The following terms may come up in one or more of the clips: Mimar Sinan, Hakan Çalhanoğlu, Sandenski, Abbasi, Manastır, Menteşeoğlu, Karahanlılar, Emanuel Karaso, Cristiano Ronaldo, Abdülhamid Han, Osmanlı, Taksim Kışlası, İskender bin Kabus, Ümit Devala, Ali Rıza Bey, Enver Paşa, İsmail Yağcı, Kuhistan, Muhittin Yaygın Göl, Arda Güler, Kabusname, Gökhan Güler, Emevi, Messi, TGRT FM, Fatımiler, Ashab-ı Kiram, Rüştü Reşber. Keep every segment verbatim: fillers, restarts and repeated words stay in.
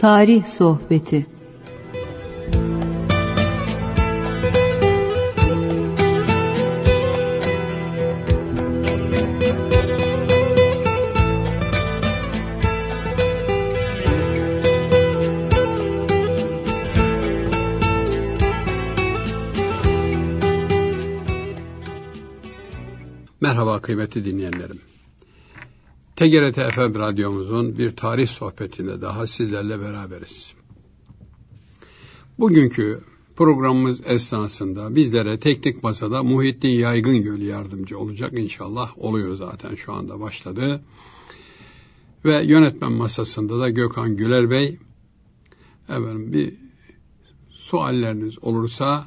Tarih Sohbeti. Merhaba kıymetli dinleyenlerim. T G R T F M radyomuzun bir tarih sohbetinde daha sizlerle beraberiz. Bugünkü programımız esnasında bizlere teknik masada Muhittin Yaygın Göl yardımcı olacak. İnşallah oluyor, zaten şu anda başladı. Ve yönetmen masasında da Gökhan Güler Bey. Efendim, bir sualleriniz olursa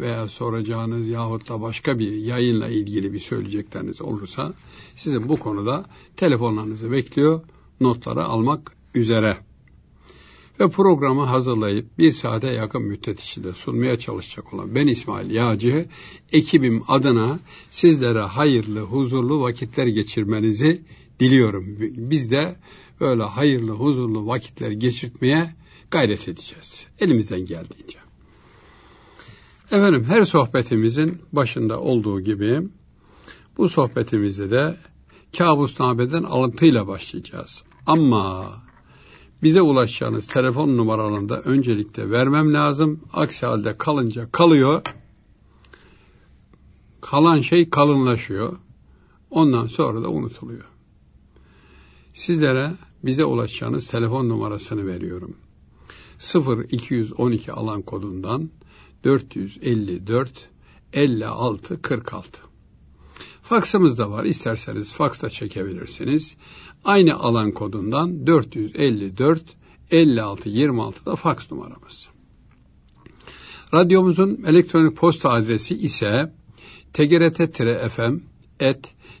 veya soracağınız yahut da başka bir yayınla ilgili bir söyleyecekleriniz olursa sizin bu konuda telefonlarınızı bekliyor, notları almak üzere. Ve programı hazırlayıp bir saate yakın müddet içinde sunmaya çalışacak olan ben İsmail Yağcı, ekibim adına sizlere hayırlı, huzurlu vakitler geçirmenizi diliyorum. Biz de böyle hayırlı, huzurlu vakitler geçirtmeye gayret edeceğiz, elimizden geldiğince. Efendim, her sohbetimizin başında olduğu gibi bu sohbetimizde de Kabusname'den alıntıyla başlayacağız. Ama bize ulaşacağınız telefon numaralarını da öncelikle vermem lazım. Aksi halde kalınca kalıyor, kalan şey kalınlaşıyor, ondan sonra da unutuluyor. Sizlere bize ulaşacağınız telefon numarasını veriyorum. sıfır iki on iki alan kodundan dört yüz elli dört elli altı kırk altı. Faksımız da var. İsterseniz faks da çekebilirsiniz. Aynı alan kodundan dört yüz elli dört elli altı yirmi altı da faks numaramız. Radyomuzun elektronik posta adresi ise t g r t f m at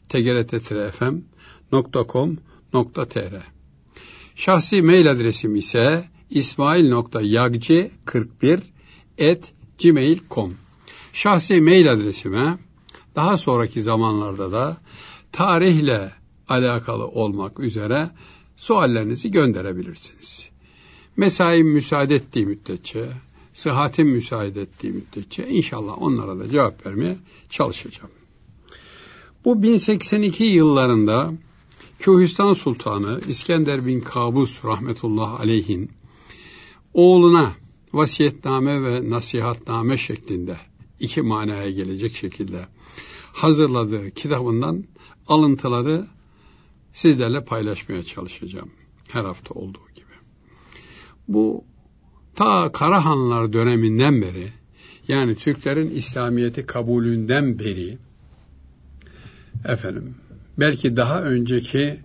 t g r t f m nokta com nokta t r. Şahsi mail adresim ise ismail nokta yagci kırk bir at gmail nokta com. Şahsi mail adresime daha sonraki zamanlarda da tarihle alakalı olmak üzere suallerinizi gönderebilirsiniz. Mesaim müsaade ettiği müddetçe, sıhhatim müsaade ettiği müddetçe inşallah onlara da cevap vermeye çalışacağım. Bu bin seksen iki yıllarında Kuhistan Sultanı İskender bin Kabus rahmetullahi aleyhin oğluna vasiyetname ve nasihatname şeklinde, iki manaya gelecek şekilde hazırladığı kitabından alıntıları sizlerle paylaşmaya çalışacağım, her hafta olduğu gibi. Bu ta Karahanlılar döneminden beri, yani Türklerin İslamiyeti kabulünden beri, efendim belki daha önceki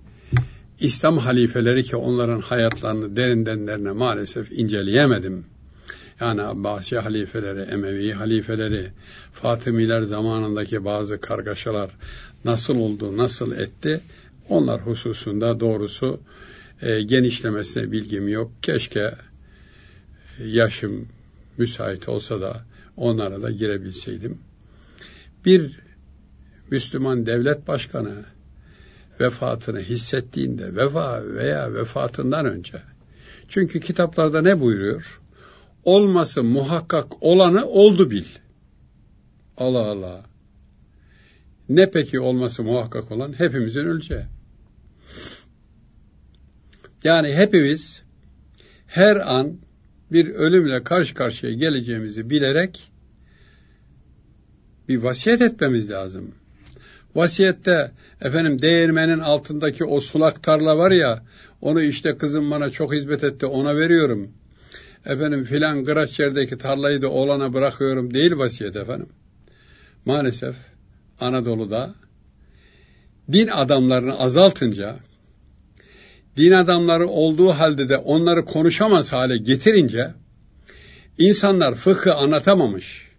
İslam halifeleri ki onların hayatlarını derinden derine maalesef inceleyemedim. Yani Abbasi halifeleri, Emevi halifeleri, Fatımiler zamanındaki bazı kargaşalar nasıl oldu, nasıl etti? Onlar hususunda doğrusu e, genişlemesine bilgim yok. Keşke yaşım müsait olsa da onlara da girebilseydim. Bir Müslüman devlet başkanı vefatını hissettiğinde, vefa veya vefatından önce, çünkü kitaplarda ne buyuruyor? Olması muhakkak olanı oldu bil. Allah Allah. Ne peki olması muhakkak olan? Hepimizin öleceği. Yani hepimiz her an bir ölümle karşı karşıya geleceğimizi bilerek bir vasiyet etmemiz lazım. Vasiyette efendim değirmenin altındaki o sulak tarla var ya, onu işte kızım bana çok hizmet etti, ona veriyorum. Efendim filan kıraç yerdeki tarlayı da oğlana bırakıyorum değil vasiyet efendim. Maalesef Anadolu'da din adamlarını azaltınca, din adamları olduğu halde de onları konuşamaz hale getirince, insanlar fıkhı anlatamamış.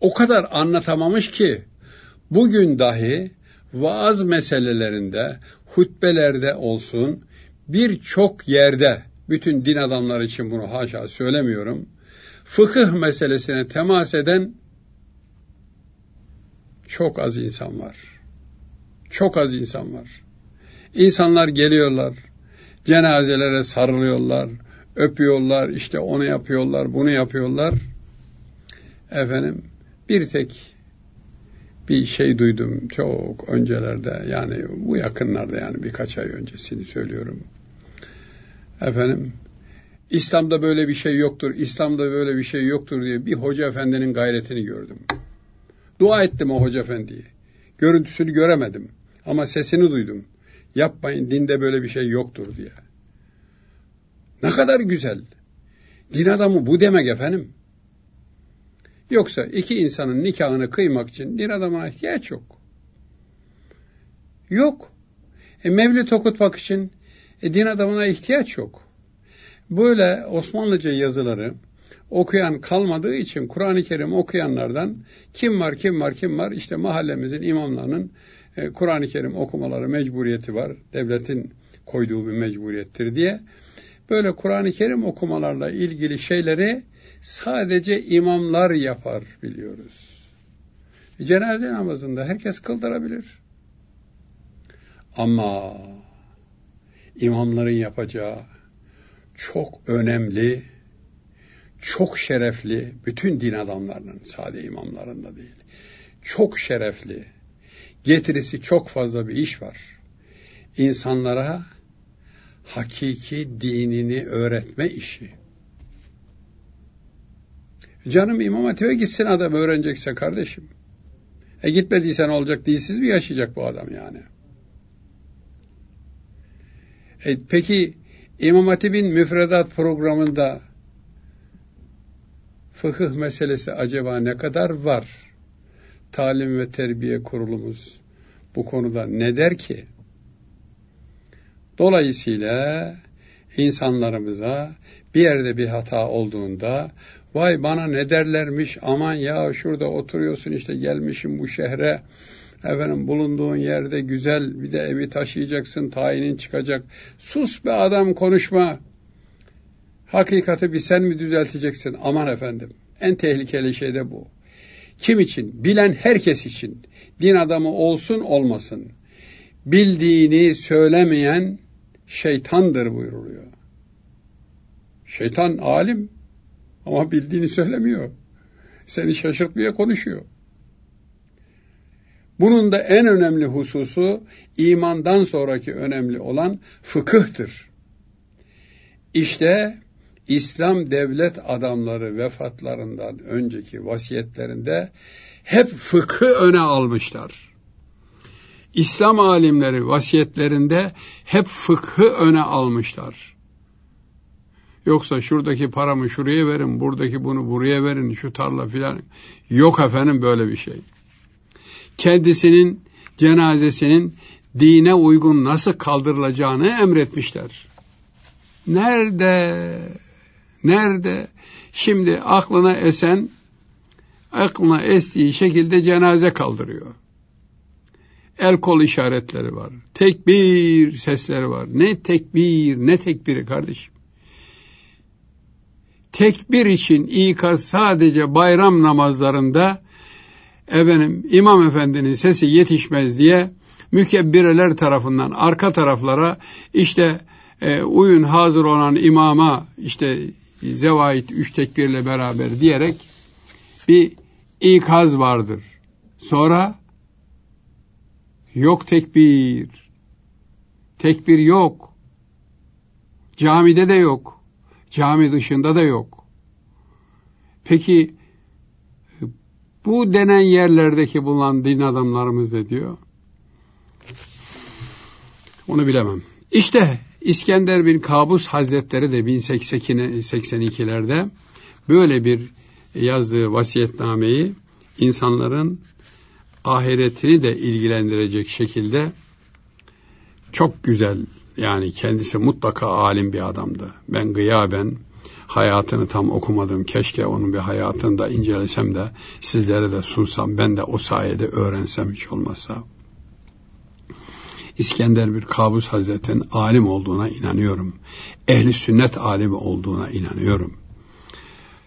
O kadar anlatamamış ki bugün dahi vaaz meselelerinde, hutbelerde olsun, birçok yerde, bütün din adamları için bunu haşa söylemiyorum, fıkıh meselesine temas eden çok az insan var. Çok az insan var. İnsanlar geliyorlar, cenazelere sarılıyorlar, öpüyorlar, işte onu yapıyorlar, bunu yapıyorlar. Efendim bir tek bir şey duydum çok öncelerde, yani bu yakınlarda, yani birkaç ay öncesini söylüyorum. Efendim İslam'da böyle bir şey yoktur, İslam'da böyle bir şey yoktur diye bir hoca efendinin gayretini gördüm. Dua ettim o hoca efendiyi. Görüntüsünü göremedim ama sesini duydum. Yapmayın, dinde böyle bir şey yoktur diye. Ne kadar güzel. Din adamı bu demek efendim. Yoksa iki insanın nikahını kıymak için din adamına ihtiyaç yok. Yok. E, mevlüt okutmak için e, din adamına ihtiyaç yok. Böyle Osmanlıca yazıları okuyan kalmadığı için Kur'an-ı Kerim okuyanlardan kim var, kim var, kim var? İşte mahallemizin imamlarının e, Kur'an-ı Kerim okumaları mecburiyeti var. Devletin koyduğu bir mecburiyettir diye. Böyle Kur'an-ı Kerim okumalarla ilgili şeyleri sadece imamlar yapar biliyoruz. Cenaze namazında herkes kıldırabilir. Ama imamların yapacağı çok önemli, çok şerefli, bütün din adamlarının, sadece imamların da değil, çok şerefli, getirisi çok fazla bir iş var. İnsanlara hakiki dinini öğretme işi. Canım İmam Hatip'e gitsin adam öğrenecekse kardeşim. E gitmediysen olacak, dilsiz mi yaşayacak bu adam yani? E peki İmam Hatip'in müfredat programında fıkıh meselesi acaba ne kadar var? Talim ve Terbiye Kurulumuz bu konuda ne der ki? Dolayısıyla insanlarımıza bir yerde bir hata olduğunda vay bana ne derlermiş, aman ya şurada oturuyorsun işte, gelmişim bu şehre, efendim bulunduğun yerde güzel, bir de evi taşıyacaksın, tayinin çıkacak. Sus be adam, konuşma. Hakikati bir sen mi düzelteceksin? Aman efendim, en tehlikeli şey de bu. Kim için? Bilen herkes için. Din adamı olsun olmasın. Bildiğini söylemeyen şeytandır buyuruluyor. Şeytan alim ama bildiğini söylemiyor. Seni şaşırtmaya konuşuyor. Bunun da en önemli hususu, imandan sonraki önemli olan fıkıhtır. İşte İslam devlet adamları vefatlarından önceki vasiyetlerinde hep fıkhı öne almışlar. İslam alimleri vasiyetlerinde hep fıkhı öne almışlar. Yoksa şuradaki paramı şuraya verin, buradaki bunu buraya verin, şu tarla filan. Yok efendim böyle bir şey. Kendisinin cenazesinin dine uygun nasıl kaldırılacağını emretmişler. Nerede? Nerede? Şimdi aklına esen, aklına estiği şekilde cenaze kaldırıyor. El kol işaretleri var. Tekbir sesleri var. Ne tekbir, ne tekbiri kardeşim. Tekbir için ikaz sadece bayram namazlarında efendim imam efendinin sesi yetişmez diye mükebbireler tarafından arka taraflara işte e, uyun hazır olan imama işte zevait üç tekbirle beraber diyerek bir ikaz vardır. Sonra yok tekbir. Tekbir yok. Camide de yok. Cami dışında da yok. Peki bu denen yerlerdeki bulunan din adamlarımız ne diyor? Onu bilemem. İşte İskender bin Kabus Hazretleri de bin seksen ikilerde böyle bir yazdığı vasiyetnameyi insanların ahiretini de ilgilendirecek şekilde çok güzel, yani kendisi mutlaka alim bir adamdı. Ben gıyaben hayatını tam okumadım. Keşke onun bir hayatını da incelesem de sizlere de sunsam, ben de o sayede öğrensem hiç olmazsa. İskender bin Kabus Hazretleri'nin alim olduğuna inanıyorum. Ehli sünnet alimi olduğuna inanıyorum.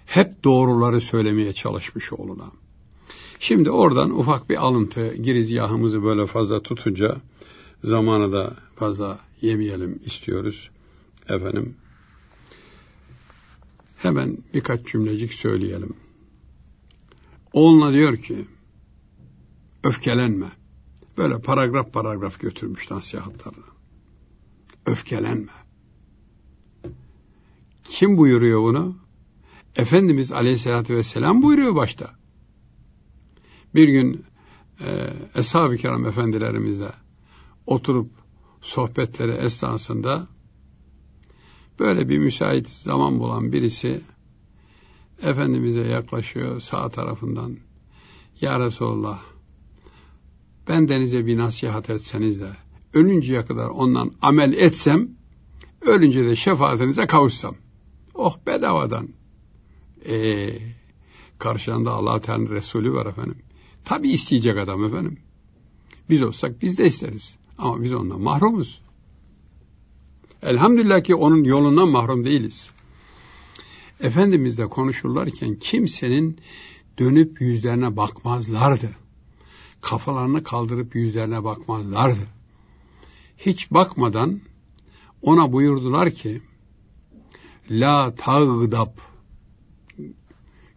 Hep doğruları söylemeye çalışmış oğluna. Şimdi oradan ufak bir alıntı, girizgahımızı böyle fazla tutunca zamanı da fazla yemeyelim istiyoruz. Efendim, hemen birkaç cümlecik söyleyelim. Oğluna diyor ki, öfkelenme. Böyle paragraf paragraf götürmüş nasihatlarını. Öfkelenme. Kim buyuruyor bunu? Efendimiz Aleyhisselatü Vesselam buyuruyor başta. Bir gün e, Ashab-ı Kiram efendilerimizle oturup sohbetleri esnasında böyle bir müsait zaman bulan birisi Efendimiz'e yaklaşıyor sağ tarafından. Ya Resulallah, bendenize bir nasihat etseniz de ölünceye kadar ondan amel etsem, ölünce de şefaatinize kavuşsam. Oh bedavadan. Eee karşında Allah Teala Resulü var efendim. Tabii isteyecek adam efendim. Biz olsak biz de isteriz. Ama biz ondan mahrumuz. Elhamdülillah ki onun yolundan mahrum değiliz. Efendimizle konuşurlarken kimsenin dönüp yüzlerine bakmazlardı. Kafalarını kaldırıp yüzlerine bakmazlardı. Hiç bakmadan ona buyurdular ki, La tağdab,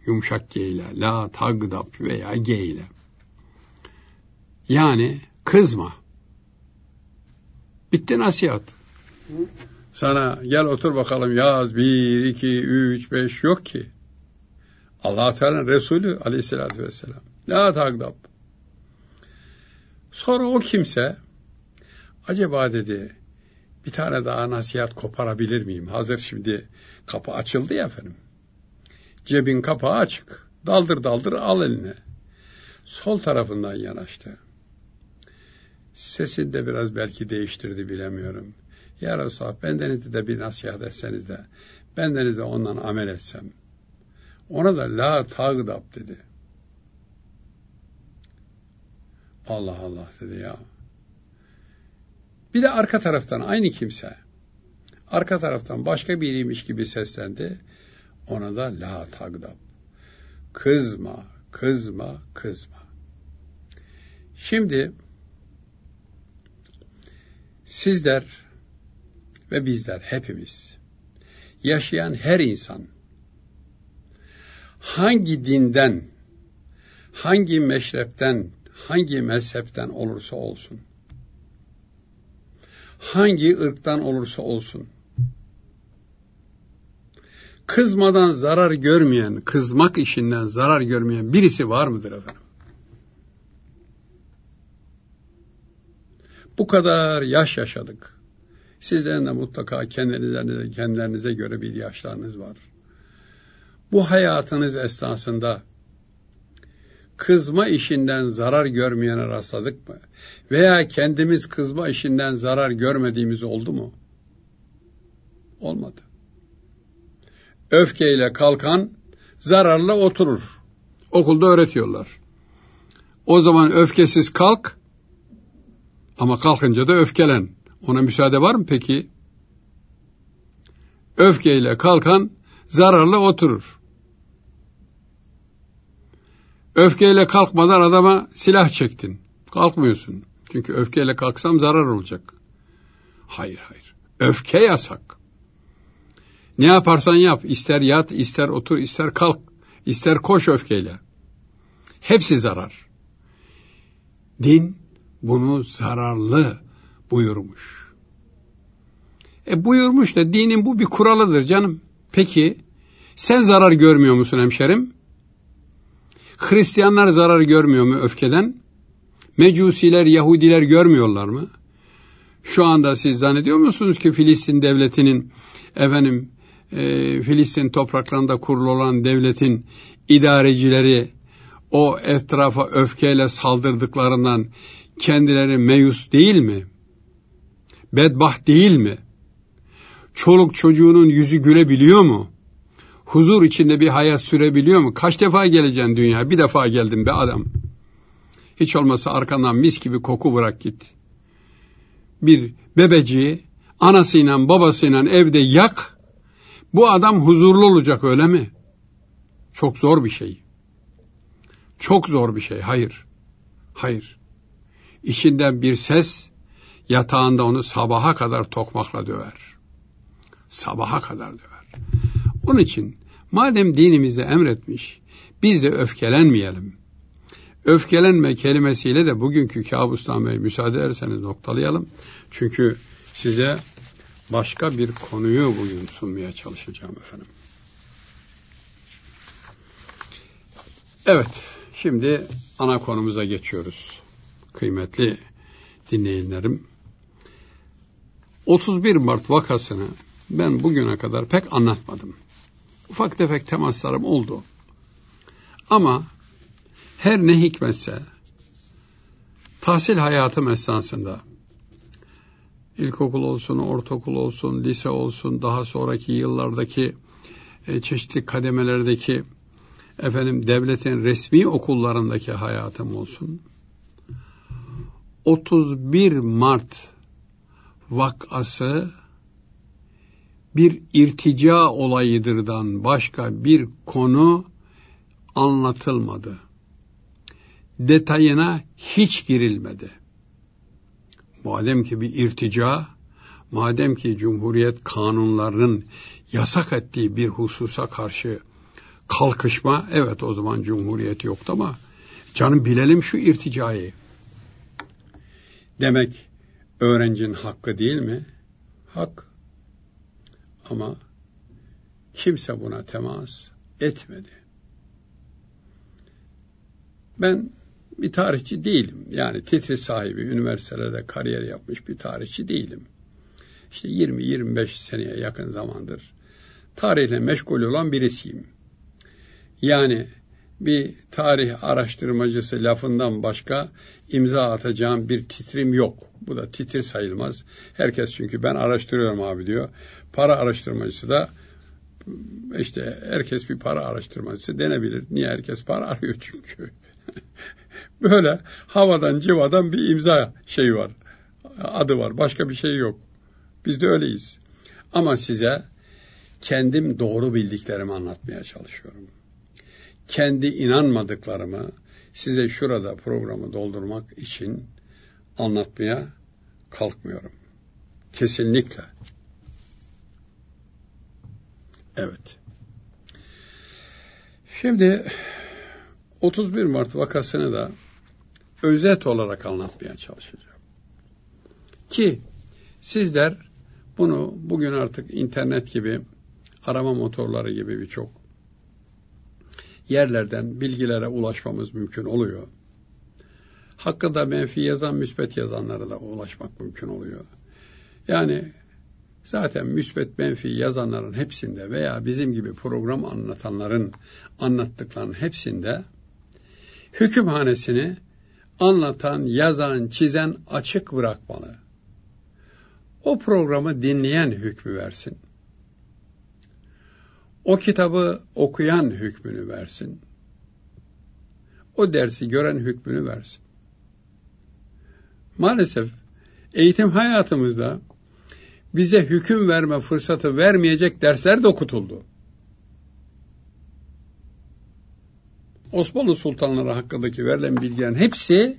yumuşak geyle, la tağdab veya geyle. Yani kızma. Bitti nasihat. Sana gel otur bakalım yaz bir, iki, üç, beş yok ki. Allah-u Teala'nın Resulü aleyhissalatü vesselam. La tağdab. Sonra o kimse acaba dedi bir tane daha nasihat koparabilir miyim? Hazır şimdi kapı açıldı ya efendim. Cebin kapağı açık. Daldır daldır al eline. Sol tarafından yanaştı. Sesini de biraz belki değiştirdi bilemiyorum. Ya Resulallah bendeniz de bir nasihat etseniz de bendeniz de ondan amel etsem. Ona da la tağdab dedi. Allah Allah dedi ya. Bir de arka taraftan aynı kimse. Arka taraftan başka biriymiş gibi seslendi. Ona da la tağdab. Kızma, kızma, kızma. Şimdi sizler ve bizler hepimiz, yaşayan her insan hangi dinden, hangi meşrepten, hangi mezhepten olursa olsun, hangi ırktan olursa olsun, kızmadan zarar görmeyen, kızmak işinden zarar görmeyen birisi var mıdır efendim? Bu kadar yaş yaşadık. Sizlerin de mutlaka kendinize, kendilerinize göre bir yaşlarınız var. Bu hayatınız esnasında kızma işinden zarar görmeyene rastladık mı? Veya kendimiz kızma işinden zarar görmediğimiz oldu mu? Olmadı. Öfkeyle kalkan zararla oturur. Okulda öğretiyorlar. O zaman öfkesiz kalk ama kalkınca da öfkelen. Ona müsaade var mı peki? Öfkeyle kalkan zararla oturur. Öfkeyle kalkmadan adama silah çektin. Kalkmıyorsun. Çünkü öfkeyle kalksam zarar olacak. Hayır hayır. Öfke yasak. Ne yaparsan yap. İster yat, ister otur, ister kalk, ister koş öfkeyle. Hepsi zarar. Din bunu zararlı buyurmuş. E buyurmuş da dinin bu bir kuralıdır canım. Peki sen zarar görmüyor musun hemşerim? Hristiyanlar zarar görmüyor mu öfkeden? Mecusiler, Yahudiler görmüyorlar mı? Şu anda siz zannediyor musunuz ki Filistin devletinin, efendim, e, Filistin topraklarında kurulu olan devletin idarecileri o etrafa öfkeyle saldırdıklarından kendileri meyus değil mi? Bedbaht değil mi? Çoluk çocuğunun yüzü gülebiliyor mu? Huzur içinde bir hayat sürebiliyor mu? Kaç defa geleceksin dünya? Bir defa geldim be adam. Hiç olmasa arkandan mis gibi koku bırak git. Bir bebeciği anasıyla babasıyla evde yak. Bu adam huzurlu olacak öyle mi? Çok zor bir şey. Çok zor bir şey. Hayır. Hayır. İçinden bir ses yatağında onu sabaha kadar tokmakla döver. Sabaha kadar döver. Onun için Madem dinimizde emretmiş, biz de öfkelenmeyelim. Öfkelenme kelimesiyle de bugünkü kabusnameyi müsaade ederseniz noktalayalım. Çünkü size başka bir konuyu bugün sunmaya çalışacağım efendim. Evet, şimdi ana konumuza geçiyoruz. Kıymetli dinleyenlerim, otuz bir Mart vakasını ben bugüne kadar pek anlatmadım. Ufak tefek temaslarım oldu. Ama her ne hikmetse tahsil hayatım esnasında ilkokul olsun, ortaokul olsun, lise olsun, daha sonraki yıllardaki e, çeşitli kademelerdeki efendim devletin resmi okullarındaki hayatım olsun, otuz bir Mart vakası bir irtica olayıdırdan başka bir konu anlatılmadı. Detayına hiç girilmedi. Madem ki bir irtica, madem ki Cumhuriyet kanunlarının yasak ettiği bir hususa karşı kalkışma, evet o zaman Cumhuriyet yoktu ama canım bilelim şu irticayı. Demek öğrencinin hakkı değil mi? Hak. Ama kimse buna temas etmedi. Ben bir tarihçi değilim. Yani titre sahibi, üniversitelerde kariyer yapmış bir tarihçi değilim. İşte yirmi yirmi beş seneye yakın zamandır tarihle meşgul olan birisiyim. Yani bir tarih araştırmacısı lafından başka imza atacağım bir titrim yok. Bu da titir sayılmaz. Herkes çünkü ben araştırıyorum abi diyor. Para araştırmacısı da işte herkes bir para araştırmacısı denebilir. Niye? Herkes para arıyor çünkü. Böyle havadan civadan bir imza şeyi var. Adı var. Başka bir şey yok. Biz de öyleyiz. Ama size kendim doğru bildiklerimi anlatmaya çalışıyorum. Kendi inanmadıklarımı size şurada programı doldurmak için anlatmaya kalkmıyorum. Kesinlikle. Evet. Şimdi otuz bir Mart vakasını da özet olarak anlatmaya çalışacağım. Ki sizler bunu bugün artık internet gibi, arama motorları gibi birçok yerlerden bilgilere ulaşmamız mümkün oluyor. Hakkında menfi yazan, müsbet yazanlara da ulaşmak mümkün oluyor. Yani zaten müsbet, menfi yazanların hepsinde veya bizim gibi program anlatanların anlattıklarının hepsinde hükümhanesini anlatan, yazan, çizen açık bırakmalı. O programı dinleyen hükmü versin. O kitabı okuyan hükmünü versin. O dersi gören hükmünü versin. Maalesef eğitim hayatımızda bize hüküm verme fırsatı vermeyecek dersler de okutuldu. Osmanlı sultanları hakkındaki verilen bilgilerin hepsi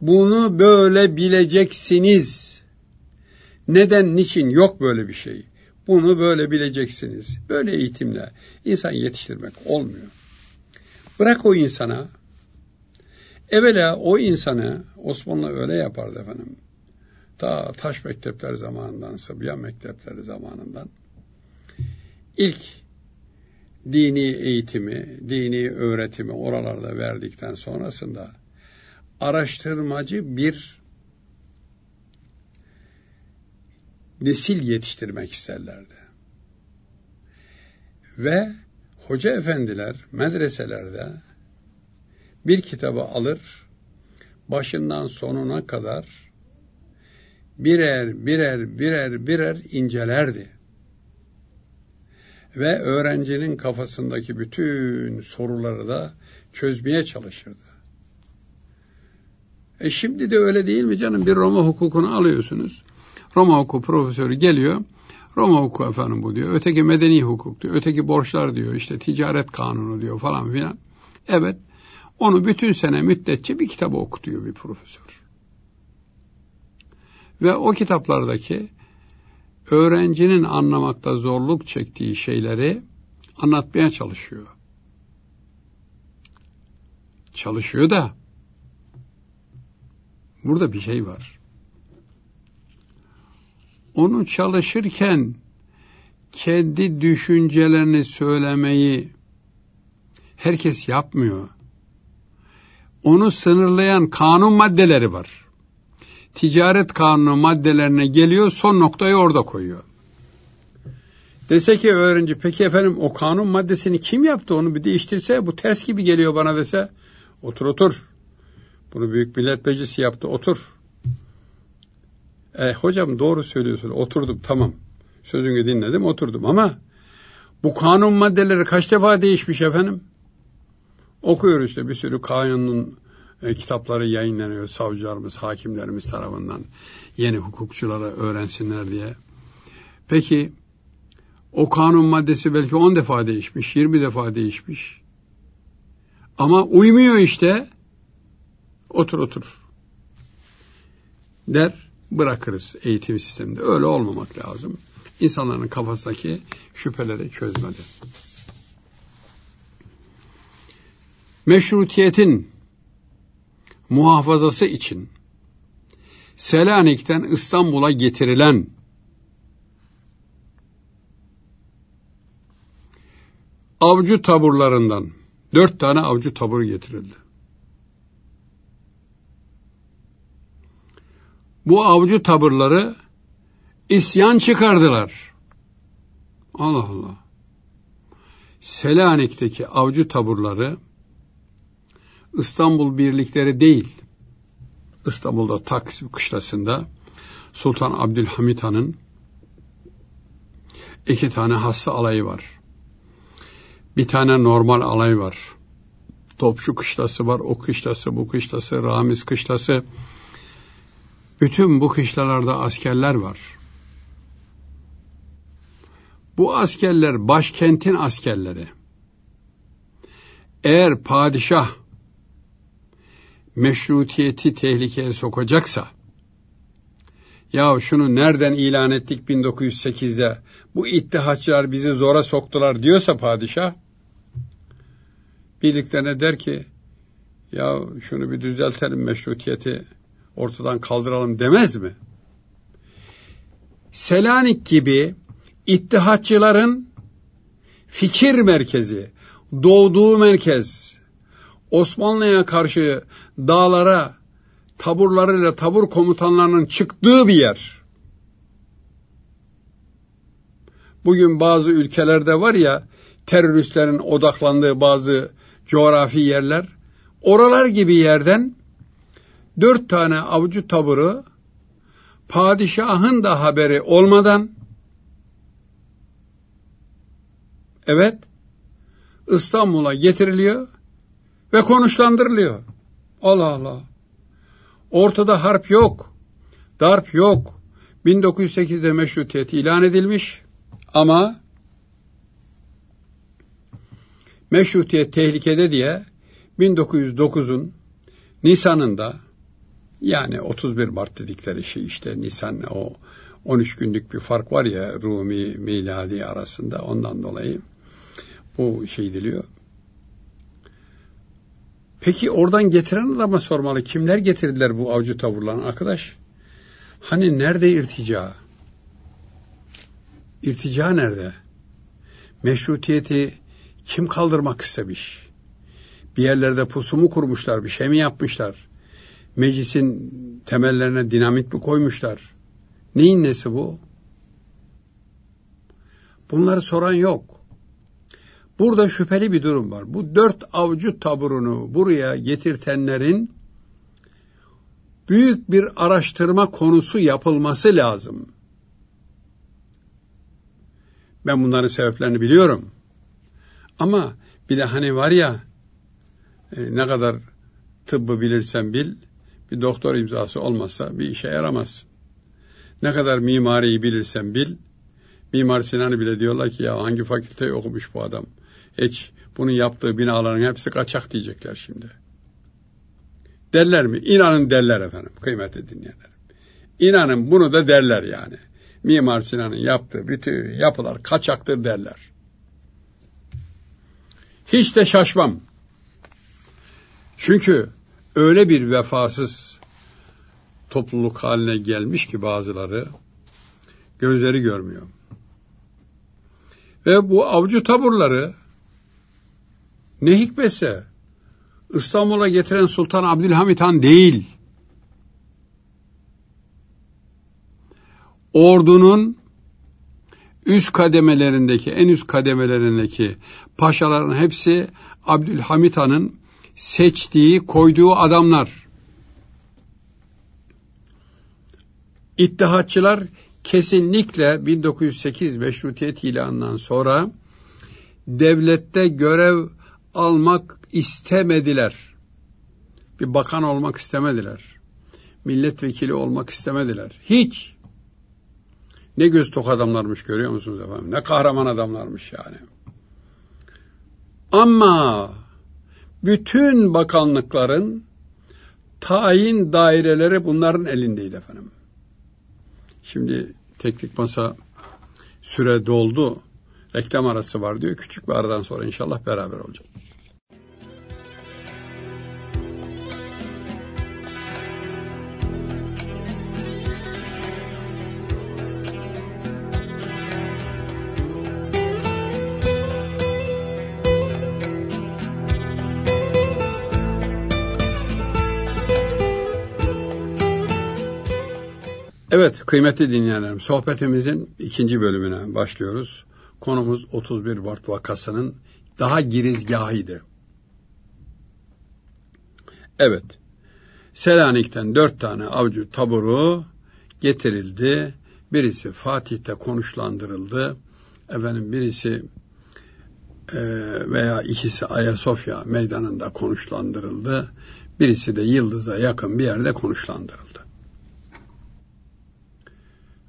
bunu böyle bileceksiniz. Neden, niçin? Yok böyle bir şey. Bunu böyle bileceksiniz. Böyle eğitimle insan yetiştirmek olmuyor. Bırak o insana, evvela o insanı, Osmanlı öyle yapardı efendim. Ta taş mektepler zamanından, Sıbyan mektepleri zamanından ilk dini eğitimi, dini öğretimi oralarda verdikten sonrasında araştırmacı bir nesil yetiştirmek isterlerdi. Ve hoca efendiler medreselerde bir kitabı alır, başından sonuna kadar birer birer birer birer incelerdi. Ve öğrencinin kafasındaki bütün soruları da çözmeye çalışırdı. E şimdi de öyle değil mi canım? Bir Roma hukukunu alıyorsunuz. Roma hukuku profesörü geliyor. Roma hukuku efendim bu diyor. Öteki medeni hukuk diyor. Öteki borçlar diyor. İşte ticaret kanunu diyor falan filan. Evet. Onu bütün sene müddetçe bir kitabı okutuyor bir profesör. Ve o kitaplardaki öğrencinin anlamakta zorluk çektiği şeyleri anlatmaya çalışıyor. Çalışıyor da burada bir şey var. Onu çalışırken kendi düşüncelerini söylemeyi herkes yapmıyor. Onu sınırlayan kanun maddeleri var. Ticaret kanunu maddelerine geliyor, son noktayı orada koyuyor. Dese ki öğrenci, peki efendim o kanun maddesini kim yaptı, onu bir değiştirse, bu ters gibi geliyor bana dese, otur otur. Bunu Büyük Millet Meclisi yaptı, otur. E, hocam doğru söylüyorsun, oturdum, tamam. Sözünü dinledim, oturdum ama bu kanun maddeleri kaç defa değişmiş efendim? Okuyoruz işte, bir sürü kanunun e, kitapları yayınlanıyor savcılarımız, hakimlerimiz tarafından, yeni hukukçulara öğrensinler diye. Peki o kanun maddesi belki on defa değişmiş, yirmi defa değişmiş. Ama uymuyor işte. Otur otur der, bırakırız eğitim sisteminde. Öyle olmamak lazım. İnsanların kafasındaki şüpheleri çözmedi. Meşrutiyetin muhafazası için Selanik'ten İstanbul'a getirilen avcı taburlarından dört tane avcı taburu getirildi. Bu avcı taburları isyan çıkardılar. Allah Allah. Selanik'teki avcı taburları İstanbul birlikleri değil. İstanbul'da Taksim Kışlası'nda Sultan Abdülhamid Han'ın iki tane hassa alayı var. Bir tane normal alay var. Topçu Kışlası var, o kışlası, bu kışlası, Ramiz Kışlası. Bütün bu kışlalarda askerler var. Bu askerler başkentin askerleri. Eğer padişah meşrutiyeti tehlikeye sokacaksa, ya şunu nereden ilan ettik bin dokuz yüz sekizde, bu ittihatçılar bizi zora soktular diyorsa padişah, birliklerine der ki, ya şunu bir düzeltelim, meşrutiyeti ortadan kaldıralım demez mi? Selanik gibi ittihatçıların fikir merkezi, doğduğu merkez, Osmanlı'ya karşı dağlara taburlarıyla tabur komutanlarının çıktığı bir yer. Bugün bazı ülkelerde var ya, teröristlerin odaklandığı bazı coğrafi yerler, oralar gibi yerden dört tane avcı taburu padişahın da haberi olmadan, evet, İstanbul'a getiriliyor ve konuşlandırılıyor. Allah Allah. Ortada harp yok, darp yok. bin dokuz yüz sekizde meşrutiyet ilan edilmiş ama meşrutiyet tehlikede diye bin dokuz yüz dokuzun Nisan'ında, yani otuz bir Mart dedikleri şey işte, Nisan, o on üç günlük bir fark var ya Rumi miladi arasında, ondan dolayı bu şey diliyor. Peki oradan getiren adama sormalı, kimler getirdiler bu avcı taburlarını arkadaş? Hani nerede irtica? İrtica nerede? Meşrutiyeti kim kaldırmak istemiş? Bir yerlerde pusu mu kurmuşlar, bir şey mi yapmışlar? Meclisin temellerine dinamit mi koymuşlar? Neyin nesi bu? Bunları soran yok. Burada şüpheli bir durum var. Bu dört avcı taburunu buraya getirtenlerin büyük bir araştırma konusu yapılması lazım. Ben bunların sebeplerini biliyorum. Ama bir de hani var ya, ne kadar tıbbı bilirsen bil, bir doktor imzası olmazsa bir işe yaramaz. Ne kadar mimariyi bilirsen bil, Mimar Sinan'ı bile diyorlar ki ya hangi fakülteyi okumuş bu adam? Hiç bunun yaptığı binaların hepsi kaçak diyecekler şimdi. Derler mi? İnanın derler efendim kıymetli dinleyenler. İnanın bunu da derler yani. Mimar Sinan'ın yaptığı bütün yapılar kaçaktır derler. Hiç de şaşmam. Çünkü öyle bir vefasız topluluk haline gelmiş ki bazıları gözleri görmüyor. Ve bu avcı taburları ne hikmetse İstanbul'a getiren Sultan Abdülhamid Han değil, ordunun üst kademelerindeki, en üst kademelerindeki paşaların hepsi Abdülhamid Han'ın seçtiği, koyduğu adamlar. İttihatçılar kesinlikle bin dokuz yüz sekiz Meşrutiyet ilanından sonra devlette görev almak istemediler. Bir bakan olmak istemediler. Milletvekili olmak istemediler. Hiç. Ne göz tok adamlarmış görüyor musunuz efendim? Ne kahraman adamlarmış yani. Ama bütün bakanlıkların tayin daireleri bunların elindeydi efendim. Şimdi teknik masa süre doldu. Reklam arası var diyor. Küçük bir aradan sonra inşallah beraber olacağız. Evet kıymetli dinleyenlerim, sohbetimizin ikinci bölümüne başlıyoruz. Konumuz otuz bir Mart vakasının daha girizgahıydı. Evet, Selanik'ten dört tane avcı taburu getirildi. Birisi Fatih'te konuşlandırıldı. Efendim birisi e, veya ikisi Ayasofya meydanında konuşlandırıldı. Birisi de Yıldız'a yakın bir yerde konuşlandırıldı.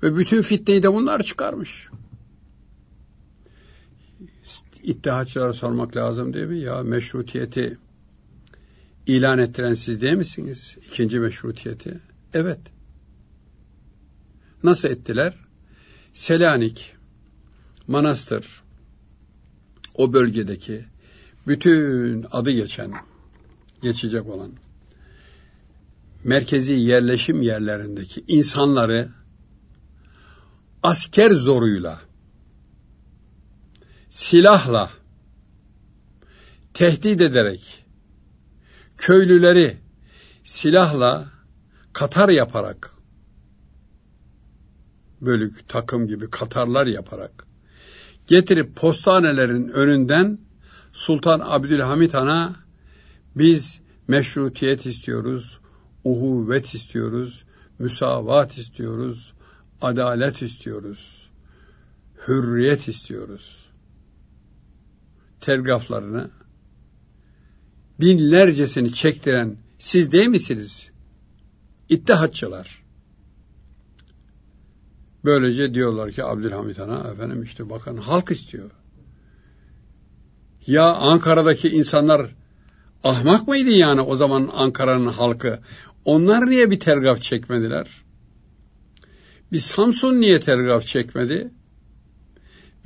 Ve bütün fitneyi de bunlar çıkarmış. İttihatçılara sormak lazım değil mi? Ya meşrutiyeti ilan ettiren siz değil misiniz? İkinci meşrutiyeti. Evet. Nasıl ettiler? Selanik, Manastır, o bölgedeki bütün adı geçen, geçecek olan merkezi yerleşim yerlerindeki insanları asker zoruyla, silahla, tehdit ederek, köylüleri silahla katar yaparak, bölük, takım gibi katarlar yaparak, getirip postanelerin önünden Sultan Abdülhamid Han'a biz meşrutiyet istiyoruz, uhuvvet istiyoruz, müsavat istiyoruz, adalet istiyoruz, hürriyet istiyoruz. Telgraflarını binlercesini çektiren siz değil misiniz? İttihatçılar. Böylece diyorlar ki Abdülhamid Han'a, efendim işte bakın halk istiyor. Ya Ankara'daki insanlar ahmak mıydı yani o zaman Ankara'nın halkı? Onlar niye bir telgraf çekmediler? Bir Samsun niye telgraf çekmedi?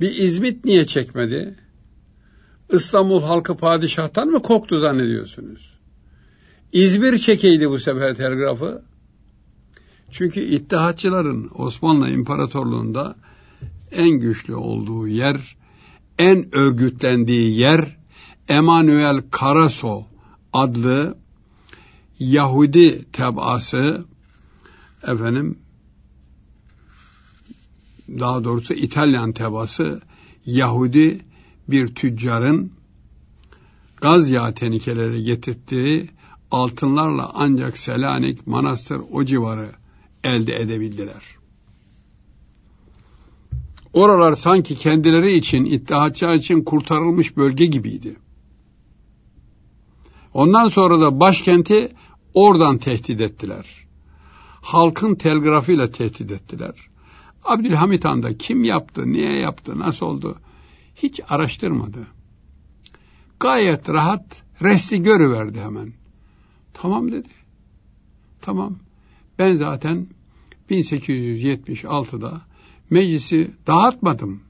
Bir İzmit niye çekmedi? İstanbul halkı padişahtan mı korktu zannediyorsunuz? İzmir çekeydi bu sefer telgrafı. Çünkü ittihatçıların Osmanlı İmparatorluğu'nda en güçlü olduğu yer, en örgütlendiği yer Emanuel Karaso adlı Yahudi tebaası, efendim daha doğrusu İtalyan tebası Yahudi bir tüccarın gaz yağı tenikeleri getirttiği altınlarla ancak Selanik, Manastır o civarı elde edebildiler. Oralar sanki kendileri için, ittihatçılar için kurtarılmış bölge gibiydi. Ondan sonra da başkenti oradan tehdit ettiler. Halkın telgrafıyla tehdit ettiler. Abdülhamid Han da kim yaptı, niye yaptı, nasıl oldu hiç araştırmadı. Gayet rahat resti görüverdi hemen. Tamam dedi. Tamam. Ben zaten bin sekiz yüz yetmiş altıda meclisi dağıtmadım.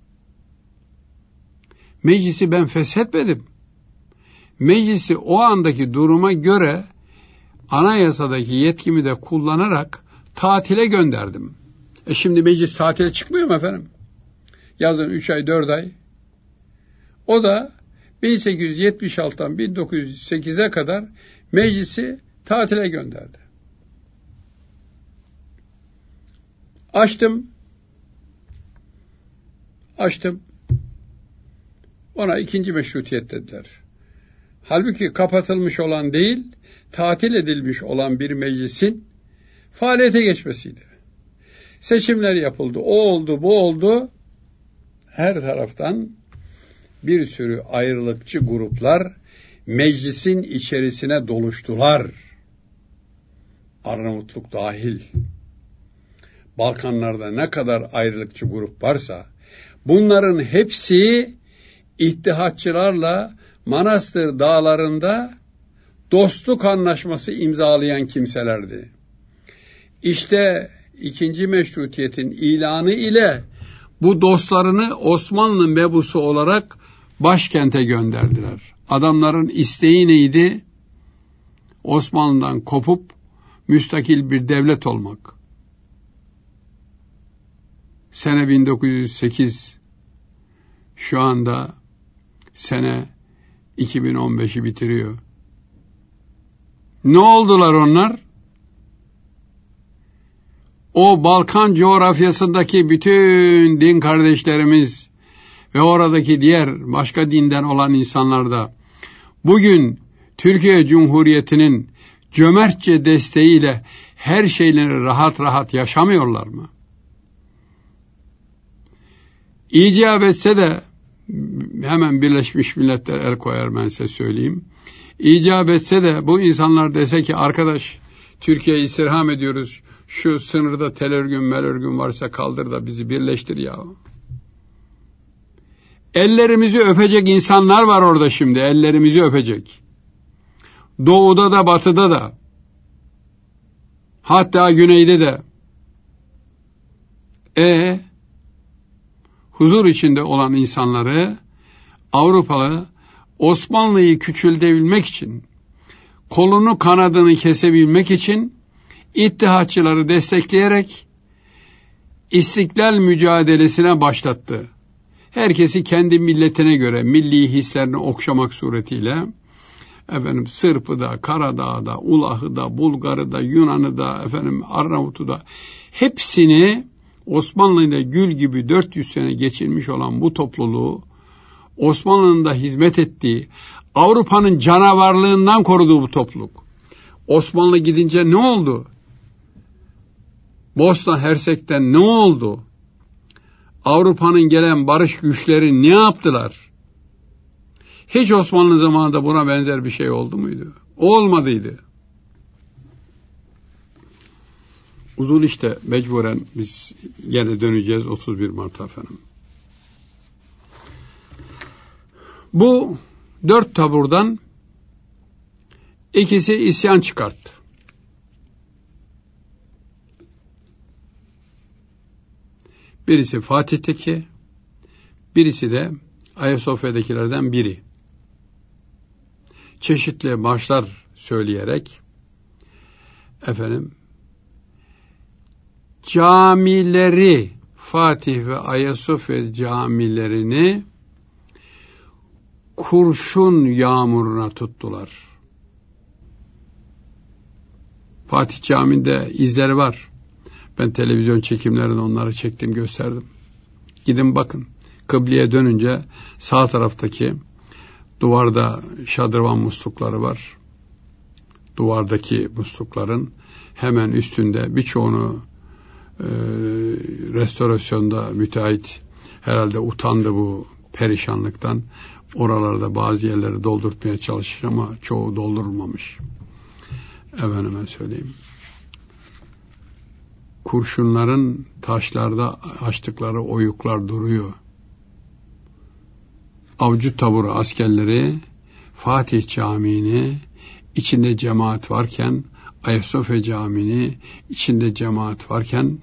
Meclisi ben feshetmedim. meclisi o andaki duruma göre anayasadaki yetkimi de kullanarak tatile gönderdim. E şimdi meclis tatile çıkmıyor mu efendim? Yazın üç ay, dört ay. O da bin sekiz yüz yetmiş altıdan bin dokuz yüz sekize kadar meclisi tatile gönderdi. Açtım. Açtım. Ona ikinci meşrutiyet dediler. Halbuki kapatılmış olan değil, tatil edilmiş olan bir meclisin faaliyete geçmesiydi. Seçimler yapıldı. O oldu, bu oldu. Her taraftan bir sürü ayrılıkçı gruplar meclisin içerisine doluştular. Arnavutluk dahil. Balkanlarda ne kadar ayrılıkçı grup varsa bunların hepsi İttihatçılarla Manastır dağlarında dostluk anlaşması imzalayan kimselerdi. İşte ikinci meşrutiyetin ilanı ile bu dostlarını Osmanlı mebusu olarak başkente gönderdiler. Adamların isteği neydi? Osmanlı'dan kopup müstakil bir devlet olmak. Sene bin dokuz yüz sekiz, şu anda sene iki bin on beşi bitiriyor. Ne oldular onlar? O Balkan coğrafyasındaki bütün din kardeşlerimiz ve oradaki diğer başka dinden olan insanlar da bugün Türkiye Cumhuriyeti'nin cömertçe desteğiyle her şeyleri rahat rahat yaşamıyorlar mı? İcab etse de hemen Birleşmiş Milletler el koyar, ben size söyleyeyim. İcab etse de bu insanlar dese ki arkadaş Türkiye'ye istirham ediyoruz, şu sınırda tel örgün mel örgün varsa kaldır da bizi birleştir ya. Ellerimizi öpecek insanlar var orada şimdi, ellerimizi öpecek. Doğuda da batıda da, hatta güneyde de. E huzur içinde olan insanları Avrupalı Osmanlı'yı küçültebilmek için, kolunu kanadını kesebilmek için İttihatçıları destekleyerek istiklal mücadelesine başlattı. Herkesi kendi milletine göre milli hislerini okşamak suretiyle, efendim Sırp'ı da, Karadağ'ı da, Ulah'ı da, Bulgar'ı da, Yunan'ı da, efendim Arnavut'u da, hepsini Osmanlı ile gül gibi dört yüz sene geçirmiş olan bu topluluğu Osmanlı'nın da hizmet ettiği, Avrupa'nın canavarlığından koruduğu bu topluluk. Osmanlı gidince ne oldu? Bosna Hersek'ten ne oldu? Avrupa'nın gelen barış güçleri ne yaptılar? Hiç Osmanlı zamanında buna benzer bir şey oldu muydu? Olmadıydı. Uzun işte, mecburen biz gene döneceğiz otuz bir Mart'a efendim. Bu dört taburdan İkisi isyan çıkarttı. Birisi Fatih'teki, birisi de Ayasofya'dakilerden biri. Çeşitli marşlar söyleyerek efendim camileri, Fatih ve Ayasofya camilerini kurşun yağmuruna tuttular. Fatih Camii'nde izleri var. Ben televizyon çekimlerini onları çektim, gösterdim. Gidin bakın. Kıbleye dönünce sağ taraftaki duvarda şadırvan muslukları var. Duvardaki muslukların hemen üstünde birçoğunu e, restorasyonda müteahhit herhalde utandı bu perişanlıktan. Oralarda bazı yerleri doldurtmaya çalışmış ama çoğu doldurulmamış. Efendime söyleyeyim. Kurşunların taşlarda açtıkları oyuklar duruyor. Avcı taburu askerleri Fatih Camii'ni içinde cemaat varken, Ayasofya Camii'ni içinde cemaat varken,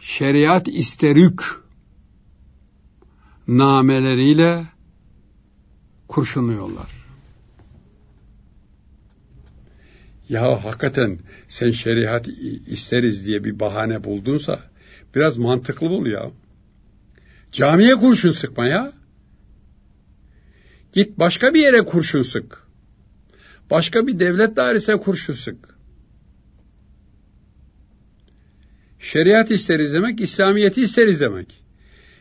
şeriat isterük nameleriyle kurşunluyorlar. ya hakikaten sen şeriat isteriz diye bir bahane buldunsa biraz mantıklı bul ya. Camiye kurşun sıkma ya. Git başka bir yere kurşun sık. Başka bir devlet dairesine kurşun sık. Şeriat isteriz demek, İslamiyet'i isteriz demek.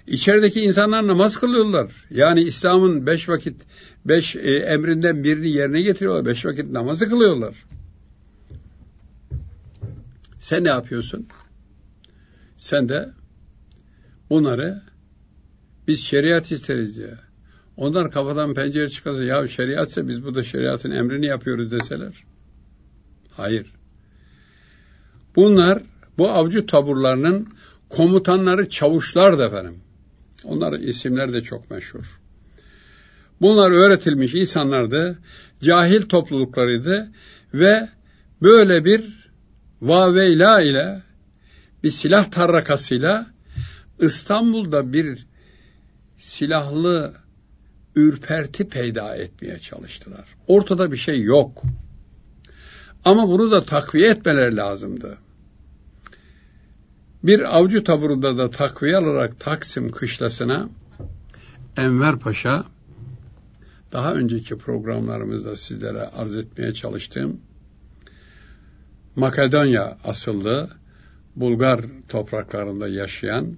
İçerideki insanlar namaz kılıyorlar. Yani İslam'ın beş vakit, beş e, emrinden birini yerine getiriyorlar. Beş vakit namazı kılıyorlar. Sen ne yapıyorsun? Sen de bunları biz şeriat isteriz diye. Onlar kafadan pencere çıkarsa, ya şeriatsa biz burada şeriatın emrini yapıyoruz deseler. Hayır. Bunlar, bu avcı taburlarının komutanları çavuşlardı efendim. Onların isimleri de çok meşhur. Bunlar öğretilmiş insanlardı, cahil topluluklarıydı ve böyle bir vaveyla ile, bir silah tarrakasıyla İstanbul'da bir silahlı ürperti peyda etmeye çalıştılar. Ortada bir şey yok. Ama bunu da takviye etmeler lazımdı. Bir avcı taburunda da takviye olarak Taksim Kışlası'na Enver Paşa, daha önceki programlarımızda sizlere arz etmeye çalıştığım Makedonya asıllı Bulgar topraklarında yaşayan,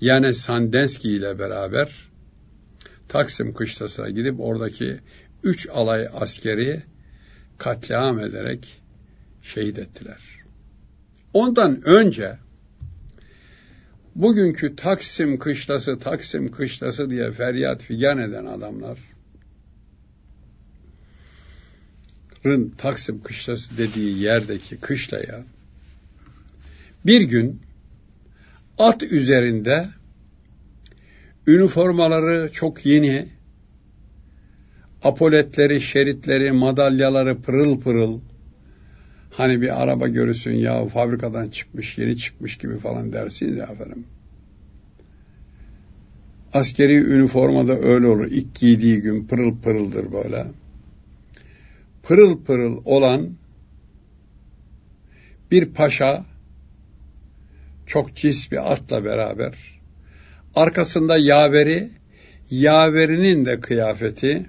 yani Sandenski ile beraber Taksim Kışlası'na gidip oradaki üç alay askeri katliam ederek şehit ettiler. Ondan önce bugünkü Taksim Kışlası, Taksim Kışlası diye feryat figan eden adamların Taksim Kışlası dediği yerdeki kışlaya bir gün at üzerinde, üniformaları çok yeni, apoletleri, şeritleri, madalyaları pırıl pırıl, hani bir araba görürsün ya fabrikadan çıkmış, yeni çıkmış gibi falan dersiniz ya efendim. Askeri üniformada öyle olur. İlk giydiği gün pırıl pırıldır böyle. Pırıl pırıl olan bir paşa çok cis bir atla beraber, arkasında yaveri, yaverinin de kıyafeti,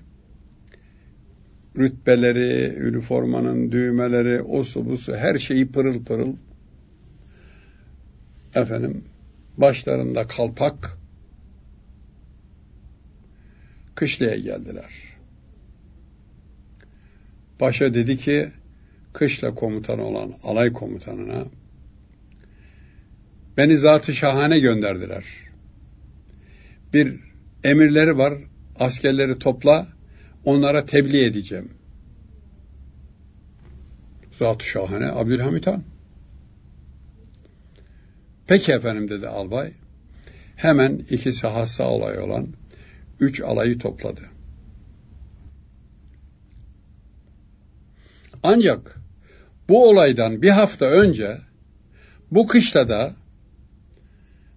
rütbeleri, üniformanın düğmeleri, osu busu, her şeyi pırıl pırıl. Efendim, başlarında kalpak. Kışlaya geldiler. Paşa dedi ki, kışla komutanı olan alay komutanına, beni zat-ı şahane gönderdiler. Bir emirleri var, askerleri topla, onlara tebliğ edeceğim. Zat-ı şahane Abdülhamid Han. Peki efendim dedi albay. Hemen ikisi hassa olay olan üç alayı topladı. Ancak bu olaydan bir hafta önce bu kışlada,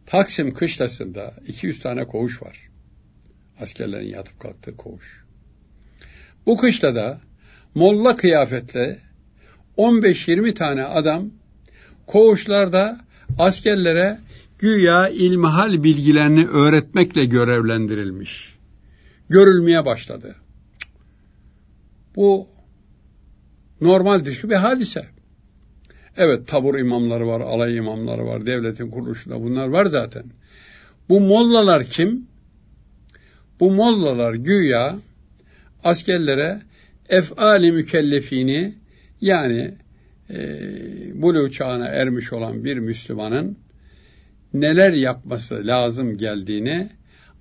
Taksim Kışlası'nda iki yüz tane koğuş var. Askerlerin yatıp kalktığı koğuş. Bu kışlada molla kıyafetle on beş yirmi tane adam koğuşlarda askerlere güya ilmihal bilgilerini öğretmekle görevlendirilmiş. Görülmeye başladı. Bu normal dışı bir hadise. Evet, tabur imamları var, alay imamları var, devletin kuruluşunda bunlar var zaten. Bu mollalar kim? Bu mollalar güya askerlere ef'ali mükellefini, yani e, buluğ çağına ermiş olan bir Müslümanın neler yapması lazım geldiğini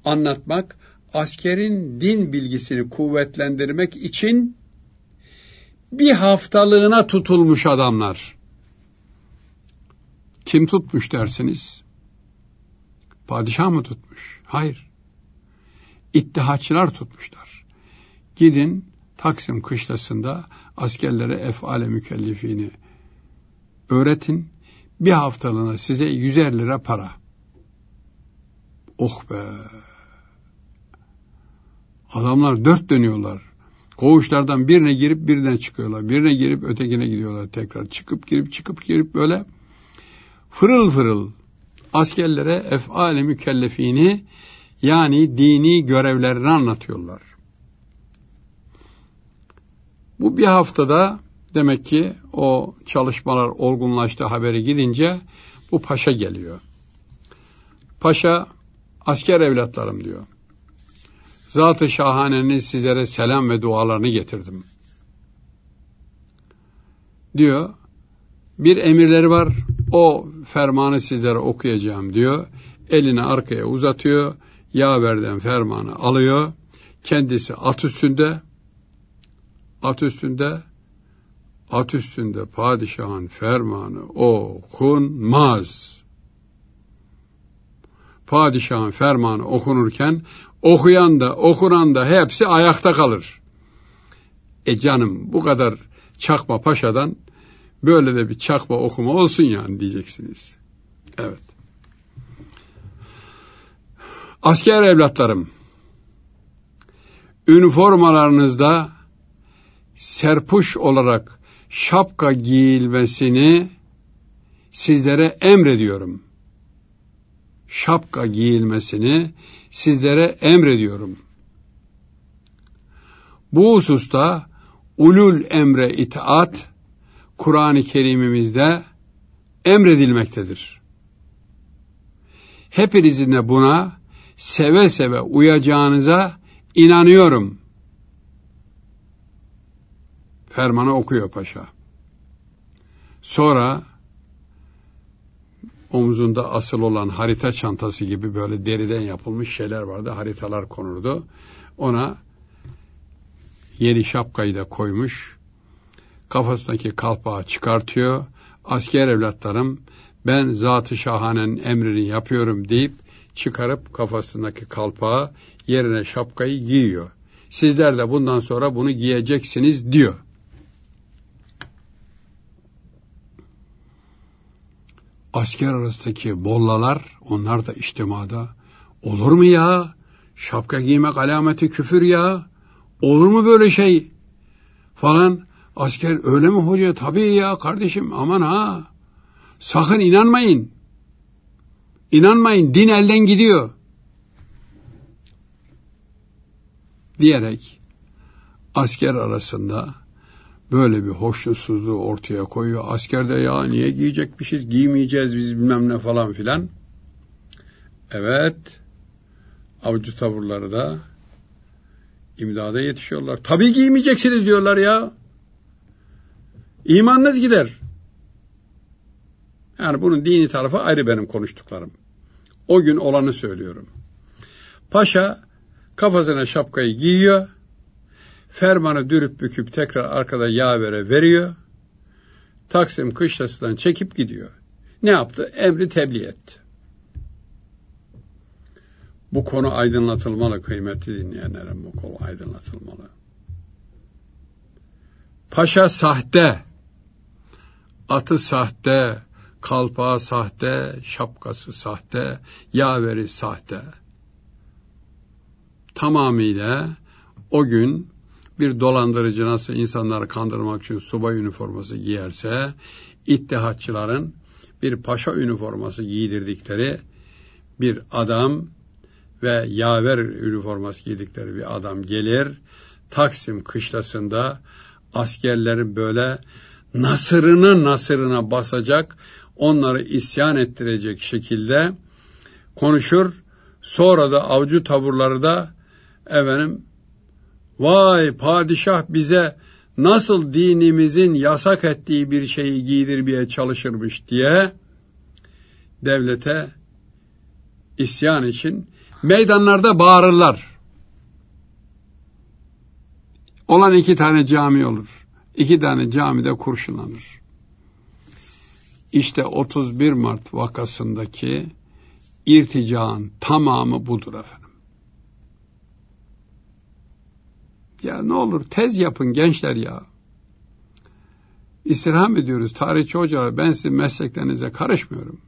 anlatmak, askerin din bilgisini kuvvetlendirmek için bir haftalığına tutulmuş adamlar. Kim tutmuş dersiniz? Padişah mı tutmuş? Hayır. İttihatçılar tutmuşlar. Gidin Taksim Kışlası'nda askerlere ef'ale mükellefini öğretin. Bir haftalığına size yüzer lira para. Oh be! Adamlar dört dönüyorlar. koğuşlardan birine girip birine çıkıyorlar. Birine girip ötekine gidiyorlar tekrar. Çıkıp girip çıkıp girip böyle fırıl fırıl askerlere ef'al-i mükellefini, yani dini görevlerini anlatıyorlar. Bu bir haftada demek ki o çalışmalar olgunlaştı haberi gidince bu paşa geliyor. Paşa, asker evlatlarım diyor. Zat-ı şahanenin sizlere selam ve dualarını getirdim. Diyor, bir emirleri var, o fermanı sizlere okuyacağım diyor. Elini arkaya uzatıyor, yaverden fermanı alıyor. Kendisi at üstünde, at üstünde, at üstünde padişahın fermanı okunmaz. Padişahın fermanı okunurken okuyan da okunan da hepsi ayakta kalır. E canım, bu kadar çakma paşadan böyle de bir çakma okuma olsun yani diyeceksiniz. Evet. Asker evlatlarım, üniformalarınızda serpuş olarak şapka giyilmesini sizlere emrediyorum. Şapka giyilmesini sizlere emrediyorum. Bu hususta ulul emre itaat Kur'an-ı Kerim'imizde emredilmektedir. Hepinizin de buna seve seve uyacağınıza inanıyorum. Fermanı okuyor paşa. Sonra omuzunda asıl olan harita çantası gibi böyle deriden yapılmış şeyler vardı. Haritalar konurdu. Ona yeni şapkayı da koymuş. Kafasındaki kalpağı çıkartıyor. Asker evlatlarım, ben zat-ı şahanenin emrini yapıyorum deyip çıkarıp kafasındaki kalpağı yerine şapkayı giyiyor. Sizler de bundan sonra bunu giyeceksiniz diyor. Asker arasındaki bollalar, onlar da içtimada, olur mu ya? Şapka giymek alameti küfür ya. Olur mu böyle şey? Falan. Asker, öyle mi hoca? Tabii ya kardeşim, aman ha. Sakın inanmayın. İnanmayın, din elden gidiyor. Diyerek asker arasında böyle bir hoşnutsuzluğu ortaya koyuyor. Asker de ya niye giyecekmişiz, giymeyeceğiz biz bilmem ne falan filan. Evet, avcı taburları da imdada yetişiyorlar. Tabii giymeyeceksiniz diyorlar ya. İmanınız gider. Yani bunun dini tarafı ayrı, benim konuştuklarım. O gün olanı söylüyorum. Paşa kafasına şapkayı giyiyor. Fermanı dürüp büküp tekrar arkada yavere veriyor. Taksim Kışlası'ndan çekip gidiyor. Ne yaptı? Emri tebliğ etti. Bu konu aydınlatılmalı kıymetli dinleyenlerim. Bu konu aydınlatılmalı. Paşa sahte. Atı sahte. Kalpağı sahte. Şapkası sahte. Yaveri sahte. Tamamıyla o gün bir dolandırıcı nasıl insanları kandırmak için subay üniforması giyerse, ittihatçıların bir paşa üniforması giydirdikleri bir adam ve yaver üniforması giydikleri bir adam gelir. Taksim Kışlası'nda askerleri böyle nasırına nasırına basacak, onları isyan ettirecek şekilde konuşur. Sonra da avcı taburları da efendim, vay padişah bize nasıl dinimizin yasak ettiği bir şeyi giydirmeye çalışırmış diye devlete isyan için meydanlarda bağırırlar. Olan iki tane cami olur. İki tane camide kurşunlanır. İşte otuz bir Mart vakasındaki irticağın tamamı budur efendim. Ya ne olur tez yapın gençler ya. İstirham ediyoruz tarihçi hocalar, ben sizin mesleklerinize karışmıyorum.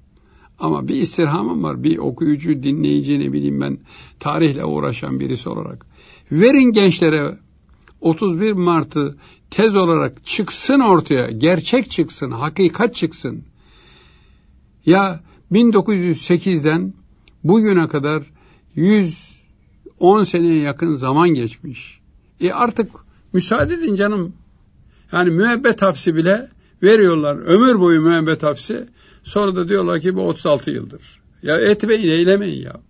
Ama bir istirhamım var, bir okuyucu, dinleyici, ne bileyim ben tarihle uğraşan birisi olarak. Verin gençlere otuz bir Mart'ı tez olarak çıksın ortaya, gerçek çıksın, hakikat çıksın. Ya bin dokuz yüz sekizden bugüne kadar yüz on seneye yakın zaman geçmiş. E artık müsaade edin canım. Yani müebbet hapsi bile veriyorlar. Ömür boyu müebbet hapsi. Sonra da diyorlar ki bu otuz altı yıldır. Ya etmeyin, eylemeyin ya.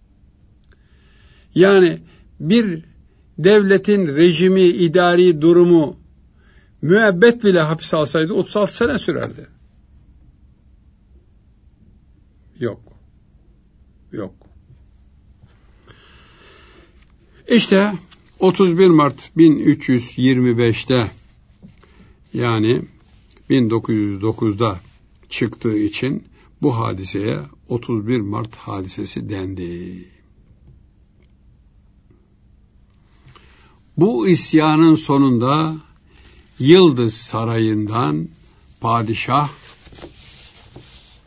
Yani bir devletin rejimi, idari durumu müebbet bile hapis alsaydı otuz altı sene sürerdi. Yok. Yok. İşte otuz bir Mart bin üç yüz yirmi beşte yani bin dokuz yüz dokuzda çıktığı için bu hadiseye otuz bir Mart hadisesi dendi. Bu isyanın sonunda Yıldız Sarayı'ndan padişah,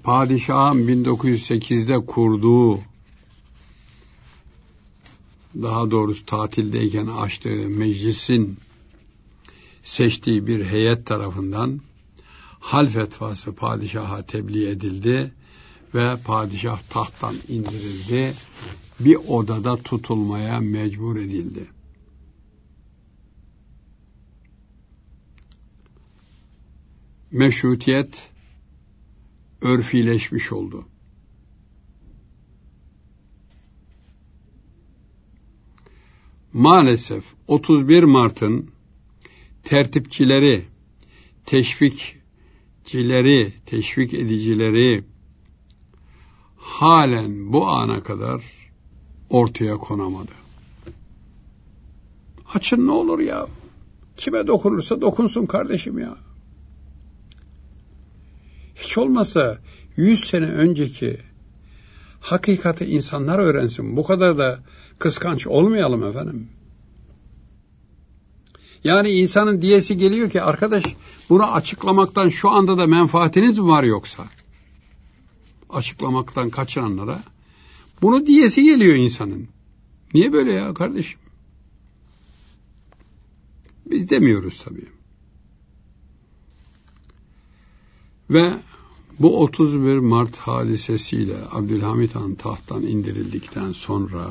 padişahın bin dokuz yüz sekizde kurduğu, daha doğrusu tatildeyken açtığı meclisin seçtiği bir heyet tarafından hal fetvası padişaha tebliğ edildi ve padişah tahttan indirildi. Bir odada tutulmaya mecbur edildi. Meşrutiyet örfileşmiş oldu. Maalesef otuz bir Mart'ın tertipçileri, teşvikçileri, teşvik edicileri halen bu ana kadar ortaya konamadı. Açın ne olur ya. Kime dokunursa dokunsun kardeşim ya. Hiç olmazsa yüz sene önceki hakikati insanlar öğrensin. Bu kadar da kıskanç olmayalım efendim. Yani insanın diyesi geliyor ki arkadaş bunu açıklamaktan şu anda da menfaatiniz mi var yoksa? Açıklamaktan kaçınanlara bunu diyesi geliyor insanın. Niye böyle ya kardeşim? Biz demiyoruz tabii. Ve bu otuz bir Mart hadisesiyle Abdülhamid Han tahttan indirildikten sonra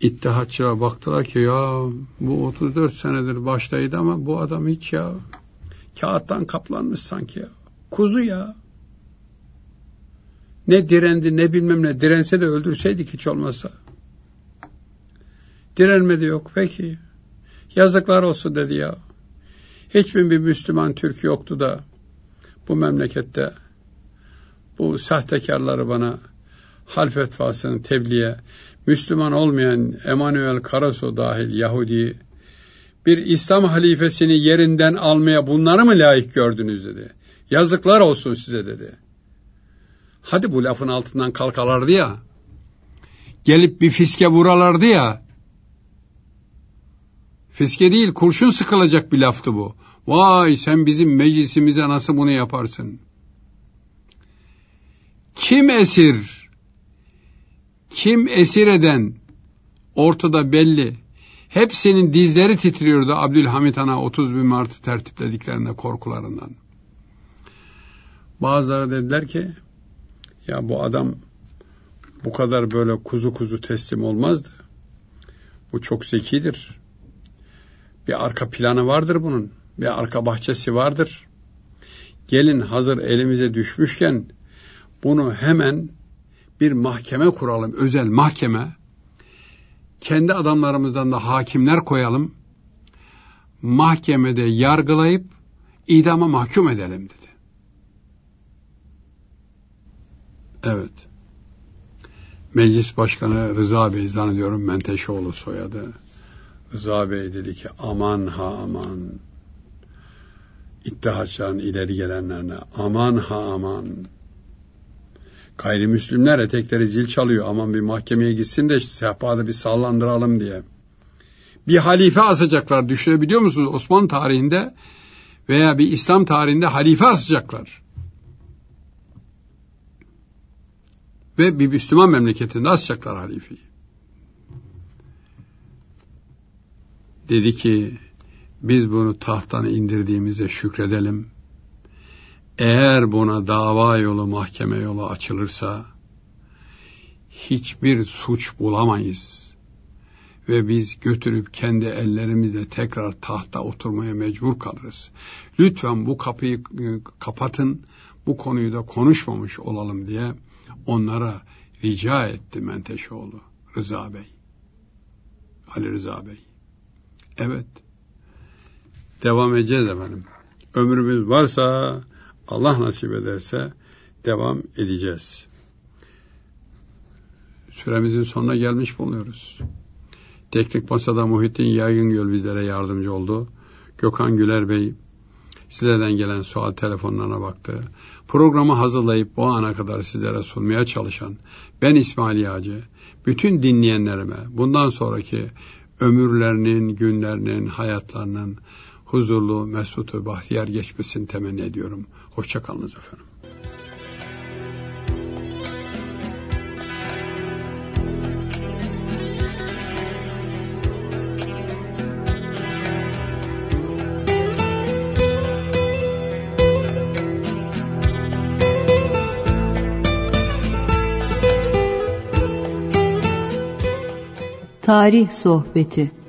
İttihatçılara baktılar ki ya bu otuz dört senedir baştaydı ama bu adam hiç ya kağıttan kaplanmış sanki ya. Kuzu ya. Ne direndi ne bilmem ne, dirense de öldürseydik hiç olmazsa. Direnmedi, yok peki. Yazıklar olsun dedi ya. Hiçbir bir Müslüman Türk yoktu da bu memlekette bu sahtekarları bana hal fetvasını tebliğe, Müslüman olmayan Emanuel Karaso dahil Yahudi, bir İslam halifesini yerinden almaya bunları mı layık gördünüz dedi. Yazıklar olsun size dedi. Hadi bu lafın altından kalkalardı ya, gelip bir fiske vuralardı ya, fiske değil kurşun sıkılacak bir laftı bu. Vay sen bizim meclisimize nasıl bunu yaparsın? Kim esir? Kim esir eden ortada belli. Hepsinin dizleri titriyordu Abdülhamid Han'a otuz bir Mart'ı tertiplediklerinde korkularından. Bazıları dediler ki ya bu adam bu kadar böyle kuzu kuzu teslim olmazdı. Bu çok zekidir. Bir arka planı vardır bunun. Bir arka bahçesi vardır. Gelin hazır elimize düşmüşken bunu hemen bir mahkeme kuralım, özel mahkeme. Kendi adamlarımızdan da hakimler koyalım. Mahkemede yargılayıp idama mahkum edelim dedi. Evet. Meclis Başkanı Rıza Bey, zannediyorum Menteşeoğlu soyadı. Rıza Bey dedi ki aman ha aman. İttihatçıların ileri gelenlerine aman ha aman. Gayrimüslimler etekleri zil çalıyor. Aman bir mahkemeye gitsin de sehpada bir sallandıralım diye. Bir halife asacaklar. Düşünebiliyor musunuz? Osmanlı tarihinde veya bir İslam tarihinde halife asacaklar. Ve bir Müslüman memleketinde asacaklar halifeyi. dedi ki biz bunu tahttan indirdiğimize şükredelim. Eğer buna dava yolu, mahkeme yolu açılırsa hiçbir suç bulamayız ve biz götürüp kendi ellerimizle tekrar tahta oturmaya mecbur kalırız. Lütfen bu kapıyı kapatın, bu konuyu da konuşmamış olalım diye onlara rica etti Menteşeoğlu Rıza Bey, Ali Rıza Bey. Evet, devam edeceğiz efendim. Ömrümüz varsa, Allah nasip ederse devam edeceğiz. Süremizin sonuna gelmiş bulunuyoruz. Teknik Masa'da Muhittin Yaygın Göl bizlere yardımcı oldu. Gökhan Güler Bey sizlerden gelen sual telefonlarına baktı. Programı hazırlayıp bu ana kadar sizlere sunmaya çalışan ben İsmail Yağcı, bütün dinleyenlerime bundan sonraki ömürlerinin, günlerinin, hayatlarının huzurlu, mesut, bahtiyar geçmesini temenni ediyorum. Hoşça kalınız efendim. Tarih Sohbeti.